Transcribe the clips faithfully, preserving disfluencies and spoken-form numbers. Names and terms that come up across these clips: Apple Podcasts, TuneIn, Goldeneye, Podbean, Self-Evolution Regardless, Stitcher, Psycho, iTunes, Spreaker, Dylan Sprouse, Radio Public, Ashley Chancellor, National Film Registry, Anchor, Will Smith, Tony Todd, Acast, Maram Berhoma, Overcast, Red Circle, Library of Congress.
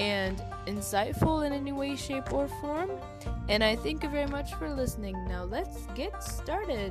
and insightful in any way, shape, or form. And I thank you very much for listening. Now let's get started.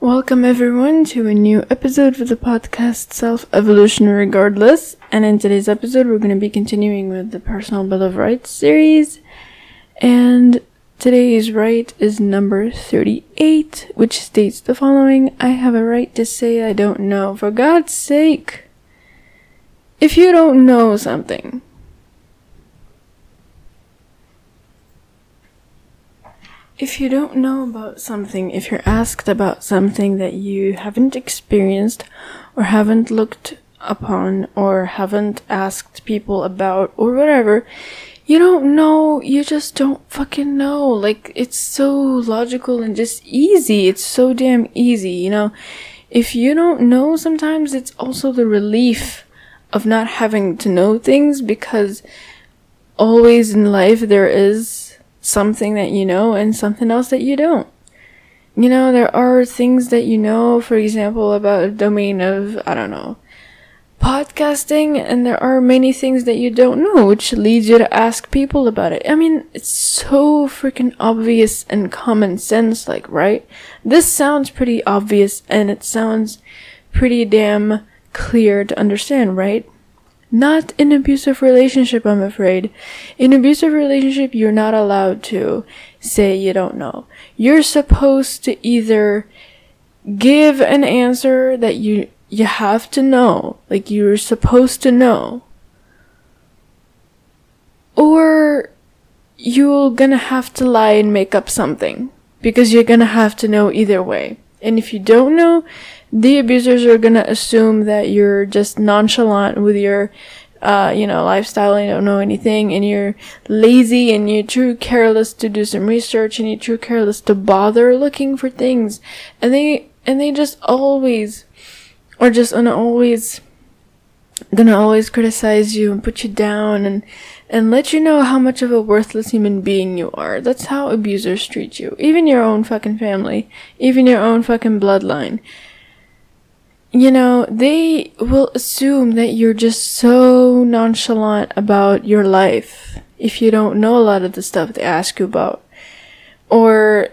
Welcome everyone to a new episode of the podcast Self-Evolution Regardless, and in today's episode we're going to be continuing with the Personal Bill of Rights series, and today's right is number thirty-eight, which states the following: I have a right to say I don't know. For God's sake, if you don't know something, If you don't know about something, if you're asked about something that you haven't experienced or haven't looked upon or haven't asked people about or whatever, you don't know, you just don't fucking know. Like, it's so logical and just easy. It's so damn easy, you know. If you don't know, sometimes it's also the relief of not having to know things, because always in life there is something that you know and something else that you don't. You know, there are things that you know, for example, about a domain of, I don't know, podcasting, and there are many things that you don't know, which leads you to ask people about it. I mean, it's so freaking obvious and common sense, like, right? This sounds pretty obvious and it sounds pretty damn clear to understand, right? Not in abusive relationship, I'm afraid. In abusive relationship, you're not allowed to say you don't know. You're supposed to either give an answer that you you have to know, like you're supposed to know, or you're gonna have to lie and make up something, because you're gonna have to know either way. And if you don't know, the abusers are going to assume that you're just nonchalant with your, uh, you know, lifestyle, and you don't know anything, and you're lazy, and you're too careless to do some research, and you're too careless to bother looking for things. And they, and they just always, or just and always, gonna always criticize you and put you down and, and let you know how much of a worthless human being you are. That's how abusers treat you. Even your own fucking family. Even your own fucking bloodline. You know, they will assume that you're just so nonchalant about your life if you don't know a lot of the stuff they ask you about. Or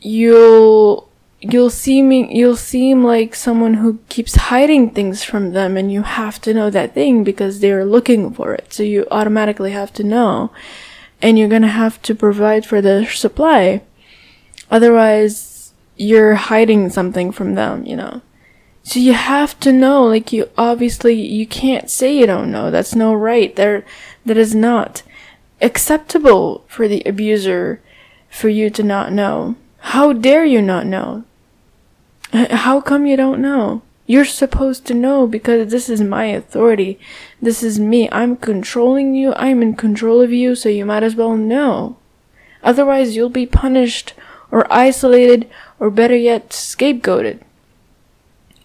you'll you'll seem you'll seem like someone who keeps hiding things from them, and you have to know that thing because they're looking for it. So you automatically have to know, and you're gonna have to provide for their supply. Otherwise, you're hiding something from them, you know. So you have to know, like, you obviously, you can't say you don't know. That's no right. There, that is not acceptable for the abuser for you to not know. How dare you not know? How come you don't know? You're supposed to know, because this is my authority. This is me. I'm controlling you. I'm in control of you, so you might as well know. Otherwise, you'll be punished or isolated, or better yet, scapegoated.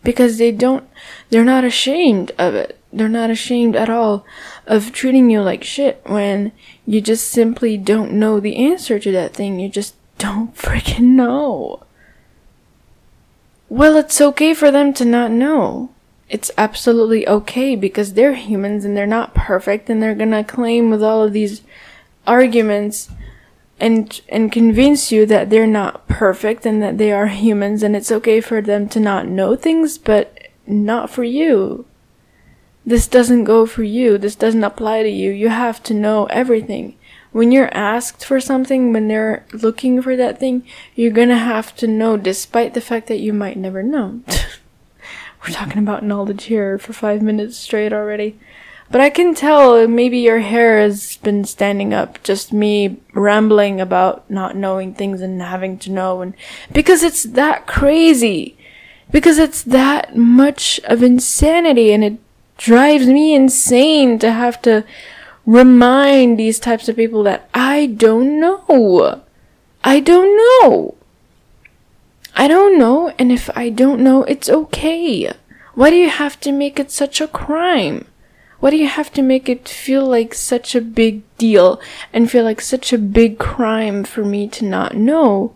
because they don't, they're not ashamed of it. They're not ashamed at all of treating you like shit when you just simply don't know the answer to that thing. You just don't freaking know. Well, it's okay for them to not know. It's absolutely okay because they're humans and they're not perfect, and they're gonna claim with all of these arguments and and convince you that they're not perfect and that they are humans, and it's okay for them to not know things, but not for you. This doesn't go for you. This doesn't apply to you. You have to know everything. When you're asked for something, when they're looking for that thing, you're gonna have to know despite the fact that you might never know. We're talking about knowledge here for five minutes straight already. But I can tell maybe your hair has been standing up, just me rambling about not knowing things and having to know, and because it's that crazy. Because it's that much of insanity, and it drives me insane to have to remind these types of people that I don't know. I don't know. I don't know, and if I don't know, it's okay. Why do you have to make it such a crime? Why do you have to make it feel like such a big deal and feel like such a big crime for me to not know?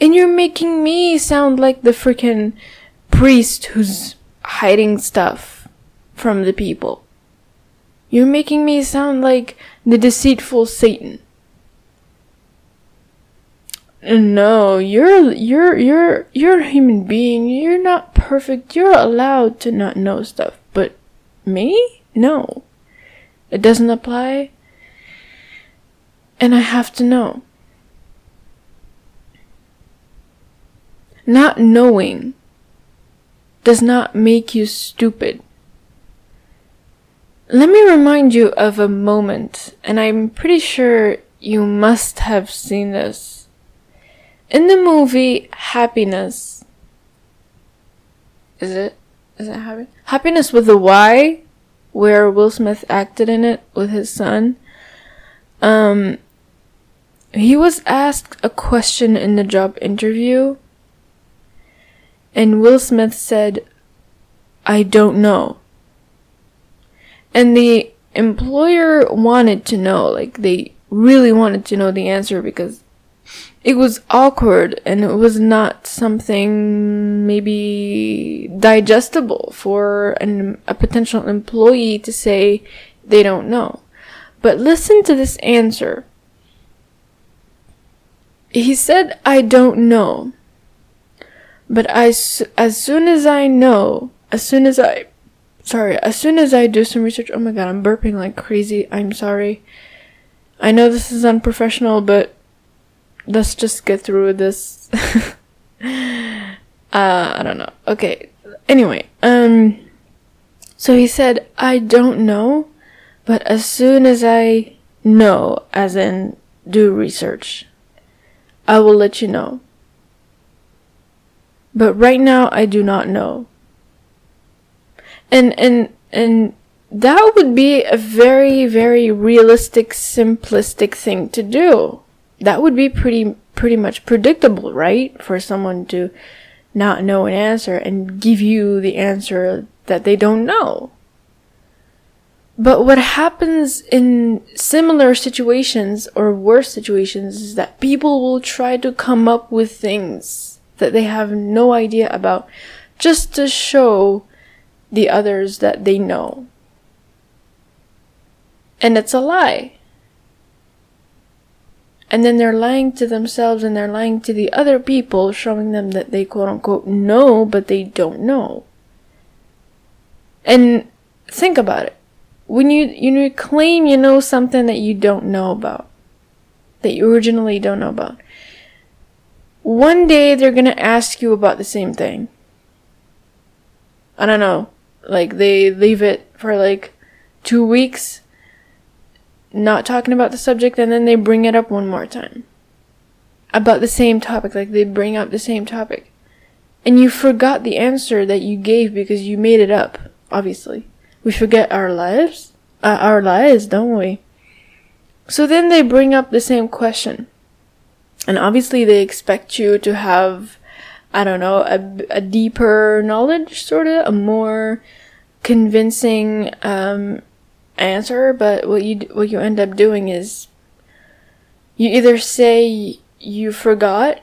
And you're making me sound like the freaking priest who's hiding stuff from the people. You're making me sound like the deceitful Satan. No, you're, you're, you're, you're a human being. You're not perfect. You're allowed to not know stuff. But me? No. It doesn't apply. And I have to know. Not knowing does not make you stupid. Let me remind you of a moment, and I'm pretty sure you must have seen this. In the movie Happiness, is it? Is it Happiness? Happiness with a Y, where Will Smith acted in it with his son. Um, he was asked a question in the job interview, and Will Smith said, "I don't know." And the employer wanted to know, like they really wanted to know the answer because it was awkward and it was not something maybe digestible for an, a potential employee to say they don't know. But listen to this answer. He said, "I don't know, but I, as soon as I know, as soon as I... Sorry, as soon as I do some research..." Oh my god, I'm burping like crazy. I'm sorry. I know this is unprofessional, but let's just get through this. uh, I don't know. Okay, anyway. um, So he said, "I don't know, but as soon as I know, as in do research, I will let you know. But right now, I do not know." And, and, and that would be a very, very realistic, simplistic thing to do. That would be pretty, pretty much predictable, right? For someone to not know an answer and give you the answer that they don't know. But what happens in similar situations or worse situations is that people will try to come up with things that they have no idea about just to show the others that they know. And it's a lie. And then they're lying to themselves and they're lying to the other people, showing them that they quote unquote know, but they don't know. And think about it. When you, you claim you know something that you don't know about, that you originally don't know about, one day they're going to ask you about the same thing. I don't know, like they leave it for like two weeks not talking about the subject, and then they bring it up one more time about the same topic. Like they bring up the same topic and you forgot the answer that you gave because you made it up. Obviously, we forget our lives, uh, our lies, don't we? So then they bring up the same question, and obviously they expect you to have I don't know, a, a deeper knowledge, sort of, a more convincing um, answer. But what you what you end up doing is you either say you forgot,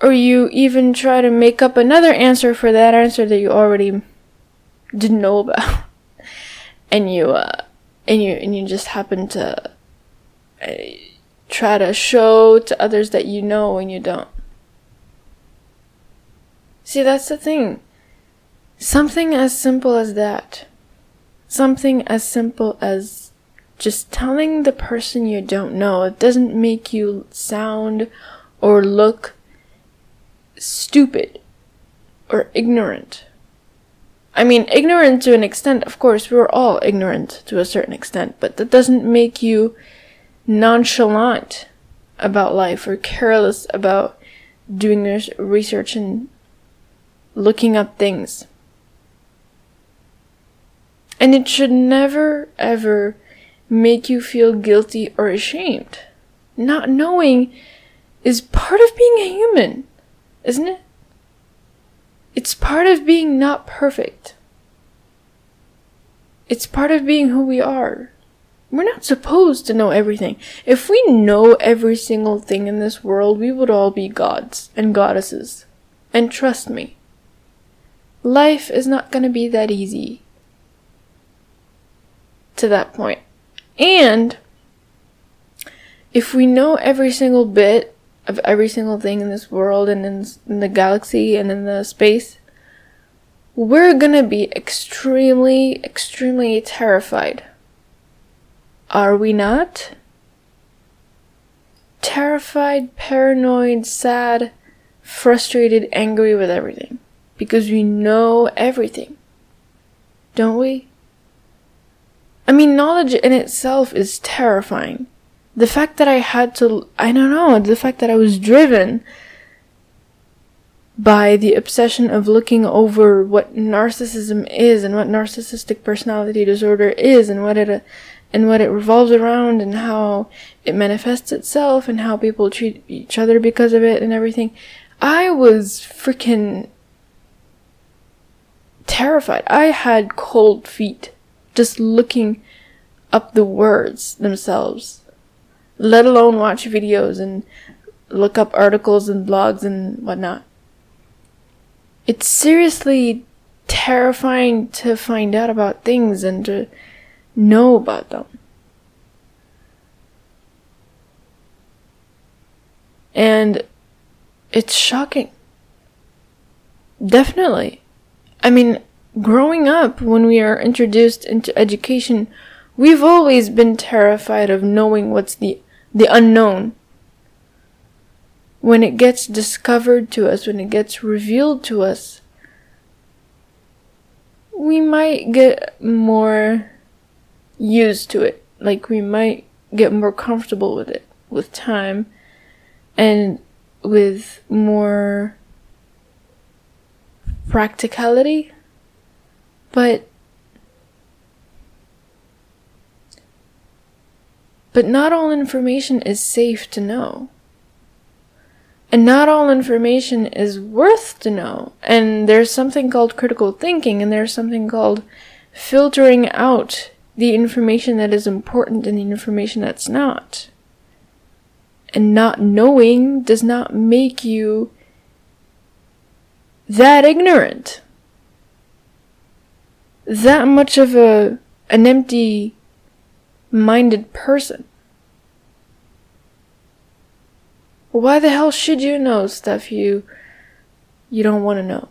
or you even try to make up another answer for that answer that you already didn't know about, and you uh, and you and you just happen to uh, try to show to others that you know when you don't. See, that's the thing. Something as simple as that. Something as simple as just telling the person you don't know. It doesn't make you sound or look stupid or ignorant. I mean, ignorant to an extent, of course, we're all ignorant to a certain extent, but that doesn't make you nonchalant about life or careless about doing research and looking up things. And it should never, ever make you feel guilty or ashamed. Not knowing is part of being a human, isn't it? It's part of being not perfect. It's part of being who we are. We're not supposed to know everything. If we know every single thing in this world, we would all be gods and goddesses. And trust me, life is not going to be that easy to that point. And if we know every single bit of every single thing in this world and in, in the galaxy and in the space, we're going to be extremely, extremely terrified. Are we not? Terrified, paranoid, sad, frustrated, angry with everything. Because we know everything, don't we? I mean, knowledge in itself is terrifying. The fact that I had to, I don't know, the fact that I was driven by the obsession of looking over what narcissism is and what narcissistic personality disorder is and what it, and what it revolves around and how it manifests itself and how people treat each other because of it and everything. I was freaking terrified. I had cold feet just looking up the words themselves, let alone watch videos and look up articles and blogs and whatnot. It's seriously terrifying to find out about things and to know about them. And it's shocking. Definitely. I mean, growing up, when we are introduced into education, we've always been terrified of knowing what's the, the unknown. When it gets discovered to us, when it gets revealed to us, we might get more used to it. Like, we might get more comfortable with it with time and with more practicality, but but not all information is safe to know, and not all information is worth to know. And there's something called critical thinking, and there's something called filtering out the information that is important and the information that's not. And not knowing does not make you that ignorant, that much of a an empty-minded person. Why the hell should you know stuff you you don't want to know?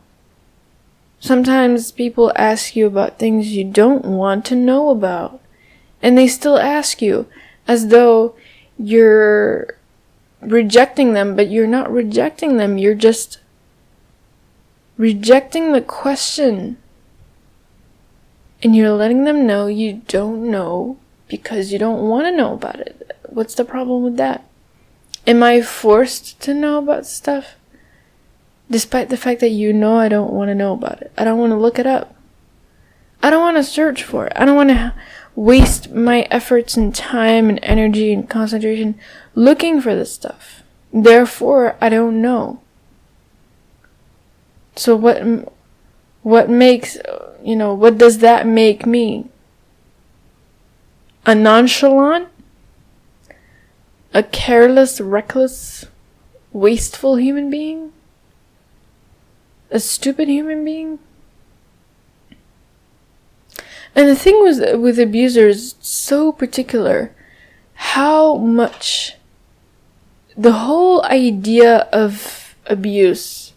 Sometimes people ask you about things you don't want to know about, and they still ask you as though you're rejecting them, but you're not rejecting them, you're just rejecting the question, and you're letting them know you don't know because you don't want to know about it. What's the problem with that? Am I forced to know about stuff? Despite the fact that you know I don't want to know about it. I don't want to look it up. I don't want to search for it. I don't want to waste my efforts and time and energy and concentration looking for this stuff. Therefore, I don't know. So what, what makes, you know, what does that make me? A nonchalant, a careless, reckless, wasteful human being? A stupid human being? And the thing was with abusers, so particular, how much the whole idea of abuse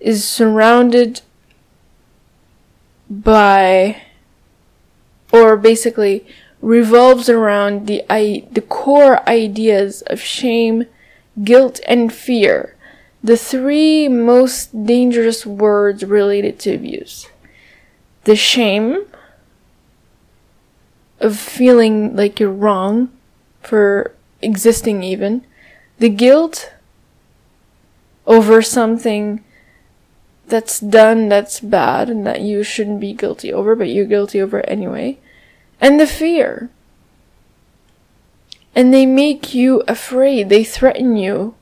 is surrounded by, or basically revolves around the I, the core ideas of shame, guilt, and fear. The three most dangerous words related to abuse. The shame of feeling like you're wrong for existing even. The guilt over something that's done that's bad and that you shouldn't be guilty over, but you're guilty over anyway. And the fear. And they make you afraid. They threaten you.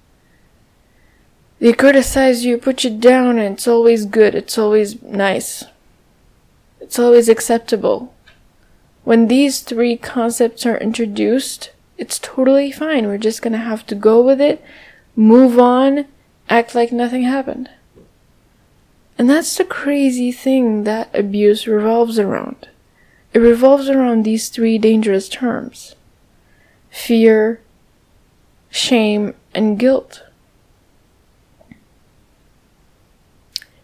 They criticize you, put you down, and it's always good. It's always nice. It's always acceptable. When these three concepts are introduced, it's totally fine. We're just gonna have to go with it, move on, act like nothing happened. And that's the crazy thing that abuse revolves around. It revolves around these three dangerous terms: fear, shame, and guilt.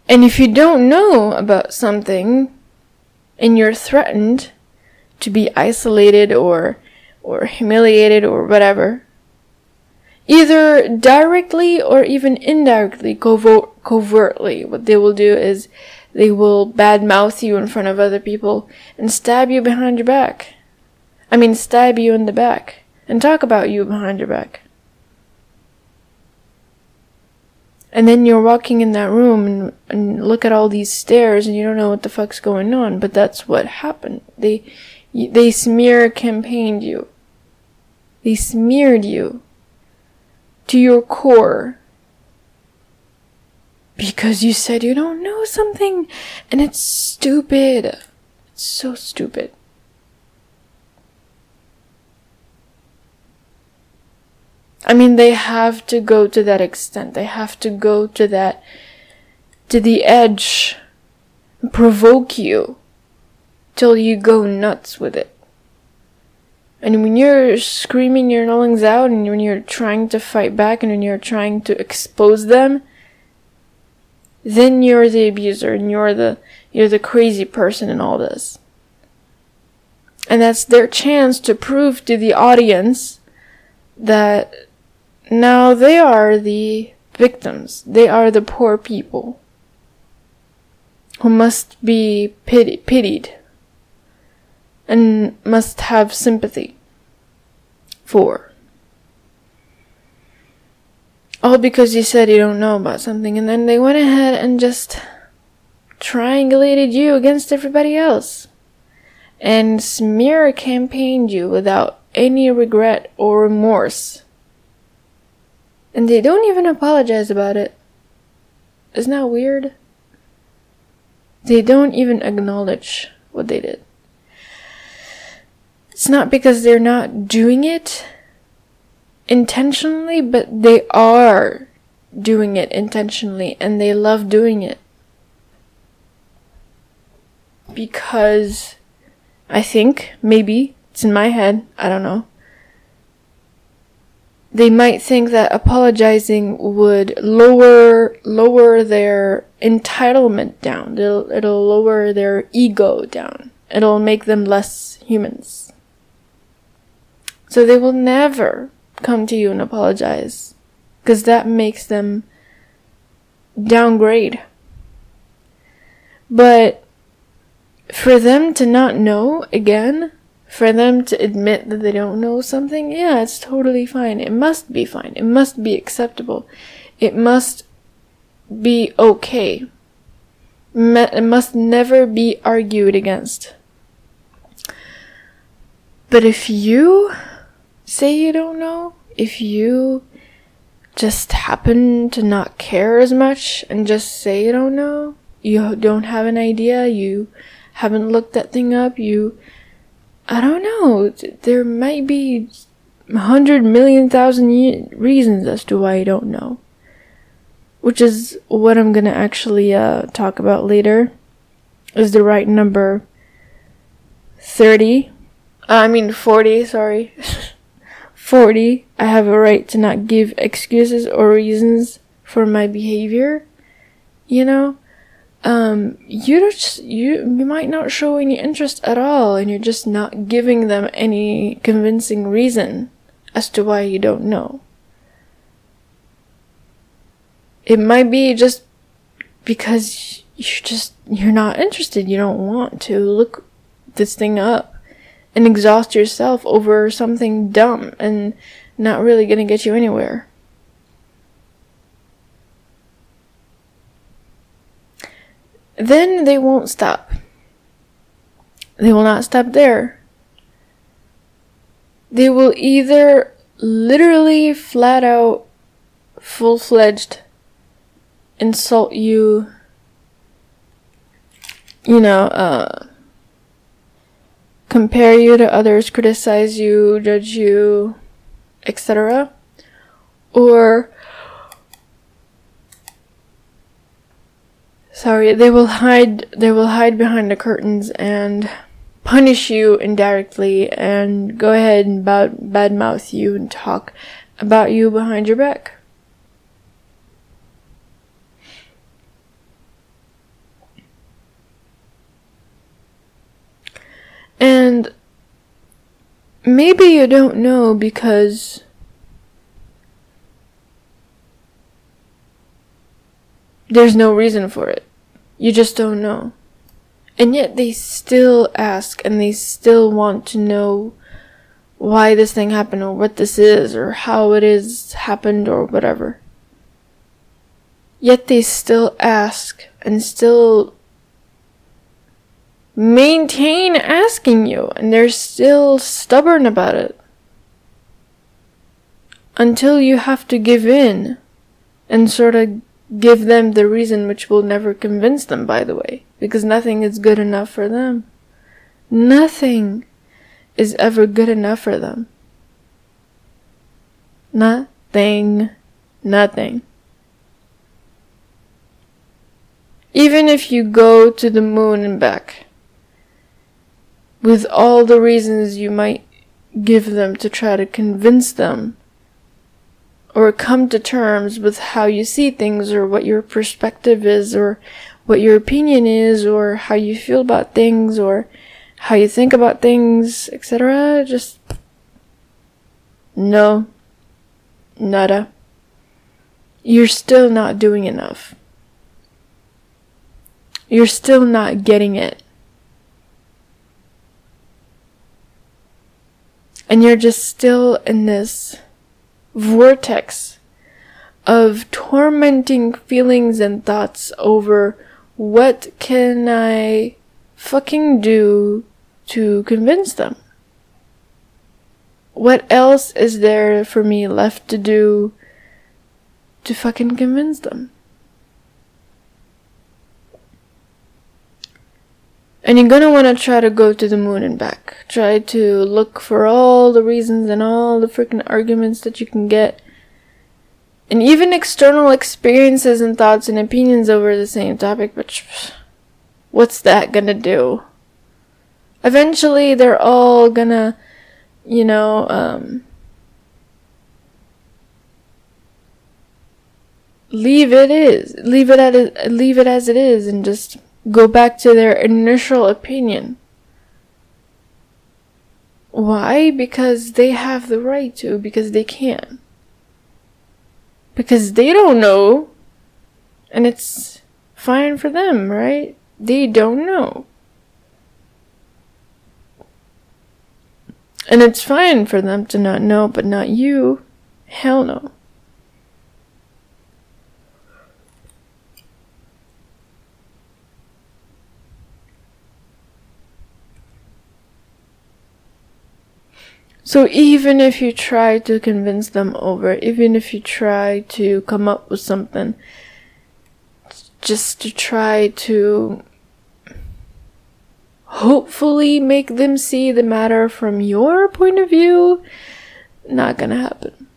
And if you don't know about something, and you're threatened to be isolated or or humiliated or whatever, either directly or even indirectly, covo- covertly, what they will do is they will badmouth you in front of other people and stab you behind your back. I mean, stab you in the back and talk about you behind your back. And then you're walking in that room and, and look at all these stairs and you don't know what the fuck's going on, but that's what happened. They, they smear campaigned you. They smeared you to your core because you said you don't know something, and it's stupid. It's so stupid. I mean, they have to go to that extent. They have to go to that, to the edge, provoke you till you go nuts with it. And when you're screaming your lungs out, and when you're trying to fight back, and when you're trying to expose them, then you're the abuser, and you're the, you're the crazy person in all this. And that's their chance to prove to the audience that now they are the victims. They are the poor people who must be pity, pitied and must have sympathy for. All because you said you don't know about something, and then they went ahead and just triangulated you against everybody else and smear campaigned you without any regret or remorse. And they don't even apologize about it. Isn't that weird? They don't even acknowledge what they did. It's not because they're not doing it intentionally, but they are doing it intentionally, and they love doing it. Because I think, maybe, it's in my head, I don't know, they might think that apologizing would lower lower their entitlement down. It'll, it'll lower their ego down. It'll make them less humans. So they will never come to you and apologize, because that makes them downgrade. But for them to not know again, for them to admit that they don't know something, yeah, it's totally fine. It must be fine. It must be acceptable. It must be okay. It must never be argued against. But if you say you don't know, if you just happen to not care as much and just say you don't know, you don't have an idea, you haven't looked that thing up, you, I don't know, there might be a hundred million thousand y- reasons as to why you don't know, which is what I'm gonna actually uh, talk about later, is the right number thirty, uh, I mean forty, sorry, forty, I have a right to not give excuses or reasons for my behavior, you know? Um, you don't, you, you might not show any interest at all, and you're just not giving them any convincing reason as to why you don't know. It might be just because you're just, you're not interested, you don't want to look this thing up and exhaust yourself over something dumb and not really gonna get you anywhere. Then they won't stop. They will not stop there. They will either literally flat out, full-fledged insult you, you know, uh, compare you to others, criticize you, judge you, et cetera. Or Sorry, they will hide, they will hide behind the curtains and punish you indirectly and go ahead and bad, badmouth you and talk about you behind your back. And maybe you don't know because there's no reason for it. You just don't know. And yet they still ask and they still want to know why this thing happened or what this is or how it is happened or whatever. Yet they still ask and still maintain asking you, and they're still stubborn about it. Until you have to give in and sort of give them the reason, which will never convince them, by the way, because nothing is good enough for them. Nothing is ever good enough for them. Nothing. Nothing. Even if you go to the moon and back, with all the reasons you might give them to try to convince them, or come to terms with how you see things, or what your perspective is, or what your opinion is, or how you feel about things, or how you think about things, et cetera. Just no, nada. You're still not doing enough. You're still not getting it. And you're just still in this vortex of tormenting feelings and thoughts over what can I fucking do to convince them? What else is there for me left to do to fucking convince them? And you're gonna want to try to go to the moon and back. Try to look for all the reasons and all the freaking arguments that you can get. And even external experiences and thoughts and opinions over the same topic. But what's that gonna do? Eventually they're all gonna, you know, um, leave it is. Leave it at, leave it as it is and just go back to their initial opinion. Why? Because they have the right to, because they can. Because they don't know, and it's fine for them, right? They don't know. And it's fine for them to not know, but not you. Hell no. So even if you try to convince them over, even if you try to come up with something, just to try to hopefully make them see the matter from your point of view, not gonna happen.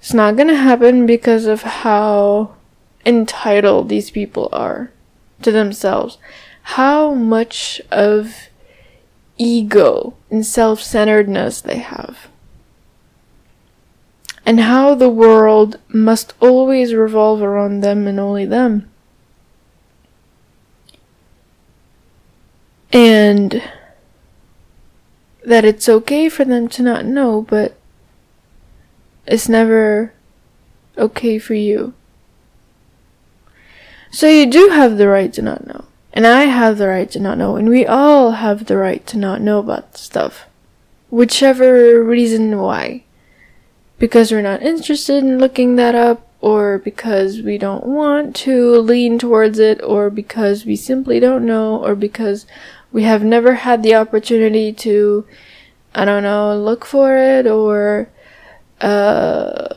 It's not gonna happen because of how entitled these people are to themselves. How much of ego and self-centeredness they have. And how the world must always revolve around them and only them. And that it's okay for them to not know, but it's never okay for you. So you do have the right to not know. And I have the right to not know. And we all have the right to not know about stuff. Whichever reason why. Because we're not interested in looking that up, or because we don't want to lean towards it, or because we simply don't know, or because we have never had the opportunity to, I don't know, look for it, or uh,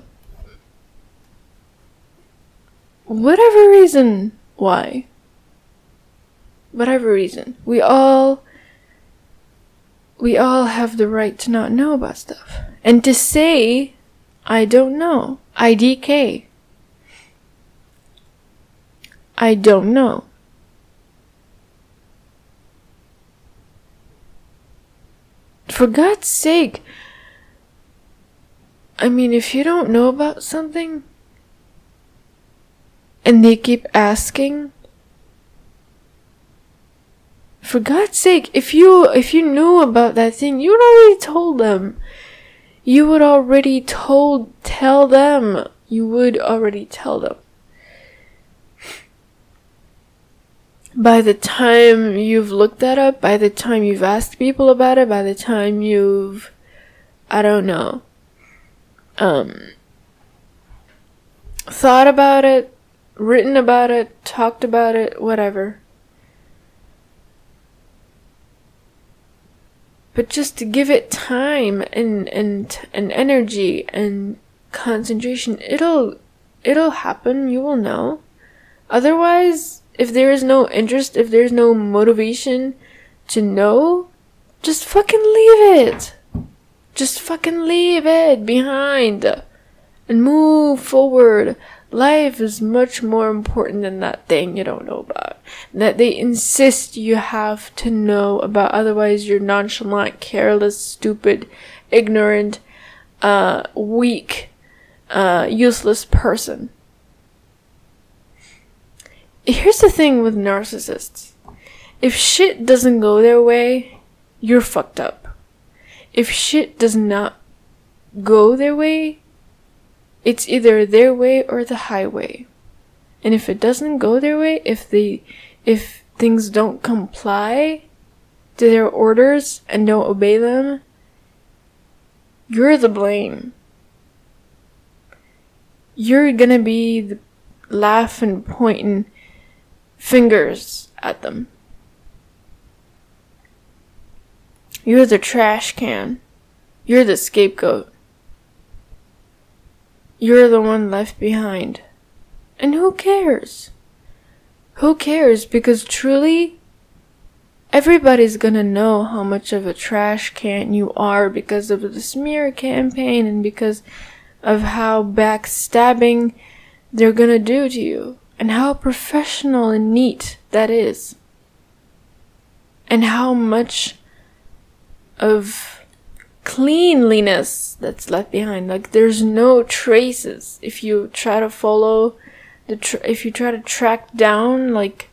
whatever reason why. Whatever reason. We all... We all have the right to not know about stuff. And to say... I don't know. I D K. I don't know. For God's sake. I mean, if you don't know about something and they keep asking, for God's sake, if you if you knew about that thing, you'd already told them. You would already told, tell them. You would already tell them. By the time you've looked that up, by the time you've asked people about it, by the time you've, I don't know, um, thought about it, written about it, talked about it, whatever. But just to give it time and and and energy and concentration, it'll it'll happen. You will know. Otherwise, if there is no interest, if there's no motivation to know, just fucking leave it. Just fucking leave it behind and move forward. Life is much more important than that thing you don't know about. That they insist you have to know about. Otherwise, you're nonchalant, careless, stupid, ignorant, uh, weak, uh, useless person. Here's the thing with narcissists. If shit doesn't go their way, you're fucked up. If shit does not go their way, it's either their way or the highway. And if it doesn't go their way, if they, if things don't comply to their orders and don't obey them, you're the blame. You're gonna be the laughing, pointing fingers at them. You're the trash can. You're the scapegoat. You're the one left behind. And who cares? Who cares? Because truly, everybody's gonna know how much of a trash can you are because of the smear campaign and because of how backstabbing they're gonna do to you. And how professional and neat that is. And how much of cleanliness that's left behind. Like, there's no traces. If you try to follow the tr- if you try to track down like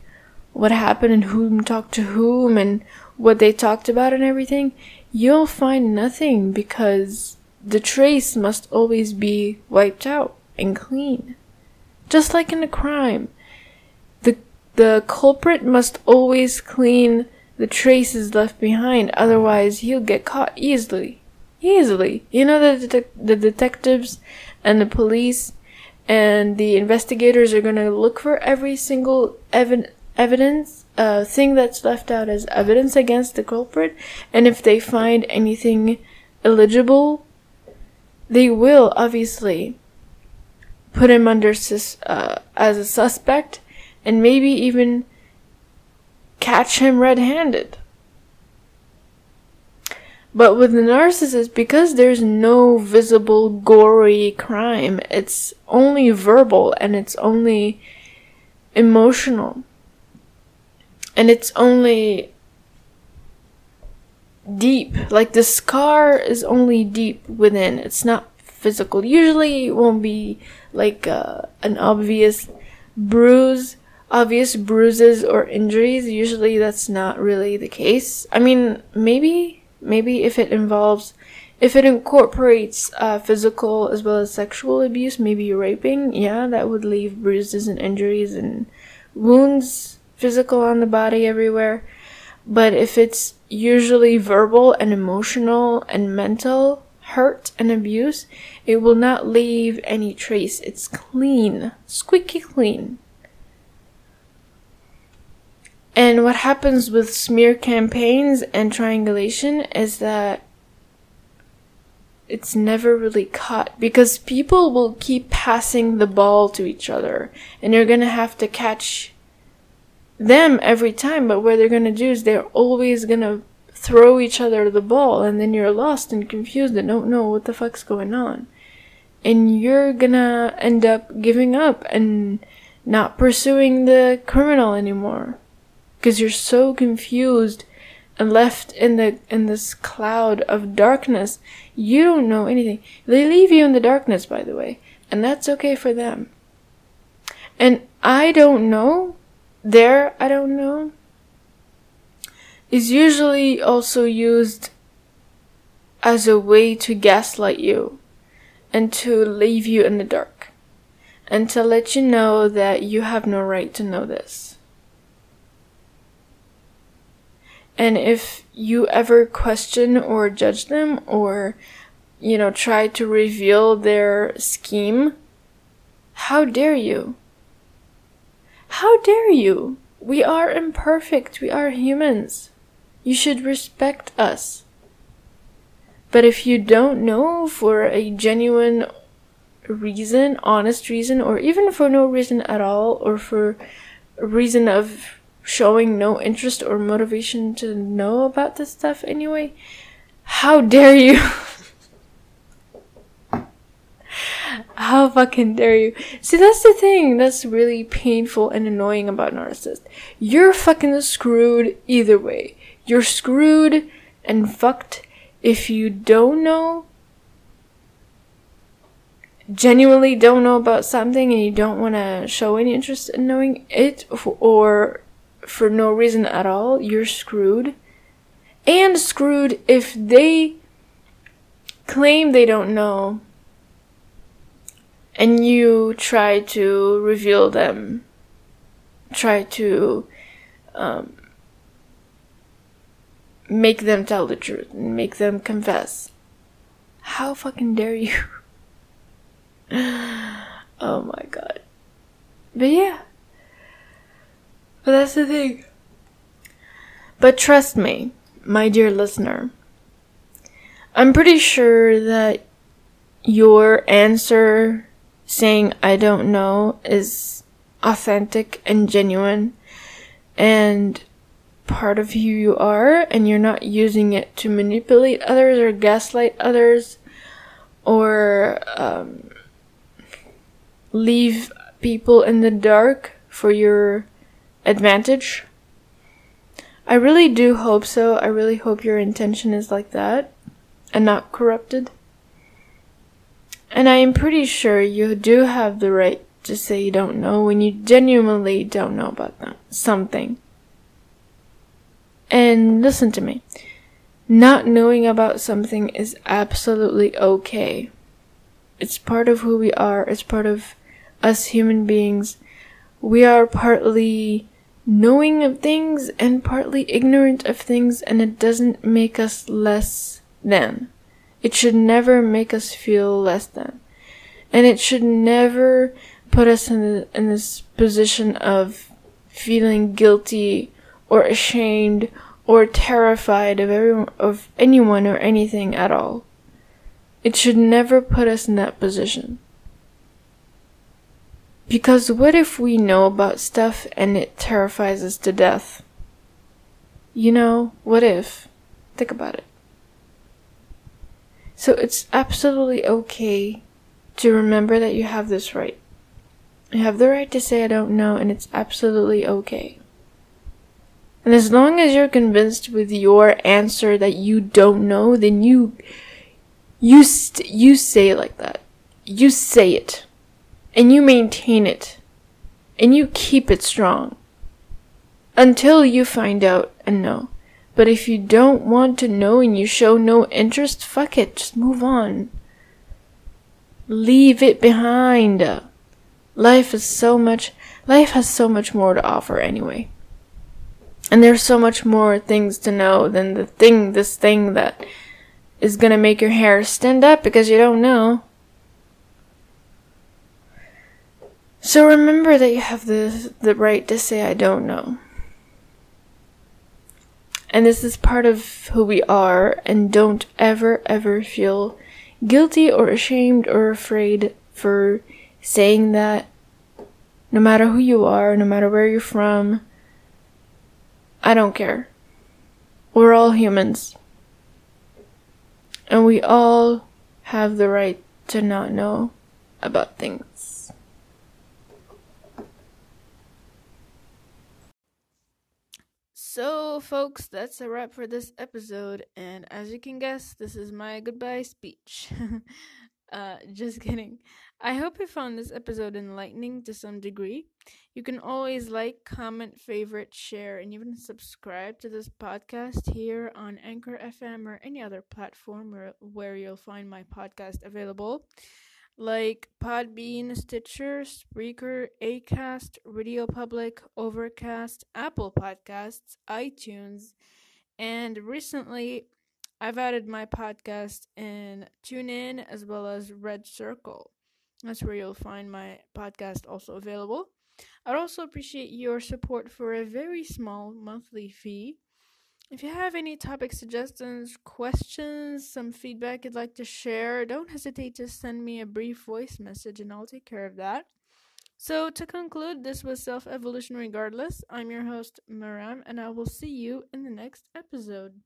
what happened and whom talked to whom and what they talked about and everything, you'll find nothing because the trace must always be wiped out and clean. Just like in a crime, the the culprit must always clean the traces left behind. Otherwise, he'll get caught easily. Easily. You know, the, det- the detectives and the police and the investigators are going to look for every single ev- evidence uh, thing that's left out as evidence against the culprit, and if they find anything illegible, they will obviously put him under sus- uh, as a suspect, and maybe even catch him red-handed. But with the narcissist, because there's no visible gory crime, it's only verbal and it's only emotional. And it's only deep. Like the scar is only deep within. It's not physical. Usually it won't be like uh, an obvious bruise, obvious bruises or injuries. Usually that's not really the case. I mean, maybe... Maybe if it involves, if it incorporates uh, physical as well as sexual abuse, maybe raping, yeah, that would leave bruises and injuries and wounds, physical on the body everywhere. But if it's usually verbal and emotional and mental hurt and abuse, it will not leave any trace. It's clean, squeaky clean. And what happens with smear campaigns and triangulation is that it's never really caught, because people will keep passing the ball to each other, and you're going to have to catch them every time. But what they're going to do is they're always going to throw each other the ball, and then you're lost and confused and don't know what the fuck's going on. And you're going to end up giving up and not pursuing the criminal anymore, because you're so confused and left in the in this cloud of darkness. You don't know anything. They leave you in the darkness, by the way, and that's okay for them. And I don't know, there I don't know, is usually also used as a way to gaslight you and to leave you in the dark and to let you know that you have no right to know this. And if you ever question or judge them or, you know, try to reveal their scheme, how dare you? How dare you? We are imperfect. We are humans. You should respect us. But if you don't know for a genuine reason, honest reason, or even for no reason at all, or for a reason of showing no interest or motivation to know about this stuff anyway, how dare you? How fucking dare you? See, that's the thing that's really painful and annoying about narcissists. You're fucking screwed either way. You're screwed and fucked if you don't know, genuinely don't know about something, and you don't want to show any interest in knowing it, or for no reason at all. You're screwed. And screwed if they claim they don't know and you try to reveal them, try to um, make them tell the truth and make them confess. How fucking dare you? Oh my god. But yeah. But that's the thing. But trust me, my dear listener, I'm pretty sure that your answer saying I don't know is authentic and genuine and part of who you are, and you're not using it to manipulate others or gaslight others or um, leave people in the dark for your advantage. I really do hope so. I really hope your intention is like that and not corrupted. And I am pretty sure you do have the right to say you don't know when you genuinely don't know about them, something. And listen to me. Not knowing about something is absolutely okay. It's part of who we are. It's part of us human beings. We are partly knowing of things and partly ignorant of things, and it doesn't make us less than. It should never make us feel less than, and it should never put us in, the, in this position of feeling guilty or ashamed or terrified of everyone, of anyone or anything at all. It should never put us in that position. Because what if we know about stuff and it terrifies us to death? You know, what if? Think about it. So it's absolutely okay to remember that you have this right. You have the right to say I don't know, and it's absolutely okay. And as long as you're convinced with your answer that you don't know, then you, you, st- you say it like that. You say it. And you maintain it. And you keep it strong. Until you find out and know. But if you don't want to know and you show no interest, fuck it. Just move on. Leave it behind. Life is so much, life has so much more to offer anyway. And there's so much more things to know than the thing, this thing that is gonna make your hair stand up because you don't know. So remember that you have the, the right to say I don't know. And this is part of who we are, and don't ever, ever feel guilty or ashamed or afraid for saying that, no matter who you are, no matter where you're from. I don't care. We're all humans. And we all have the right to not know about things. So, folks, that's a wrap for this episode. And as you can guess, this is my goodbye speech. Uh, just kidding. I hope you found this episode enlightening to some degree. You can always like, comment, favorite, share, and even subscribe to this podcast here on Anchor F M or any other platform where, where you'll find my podcast available, like Podbean, Stitcher, Spreaker, Acast, Radio Public, Overcast, Apple Podcasts, iTunes, and recently I've added my podcast in TuneIn as well as Red Circle. That's where you'll find my podcast also available. I'd also appreciate your support for a very small monthly fee. If you have any topic suggestions, questions, some feedback you'd like to share, don't hesitate to send me a brief voice message and I'll take care of that. So to conclude, this was Self-Evolution Regardless. I'm your host, Maram, and I will see you in the next episode.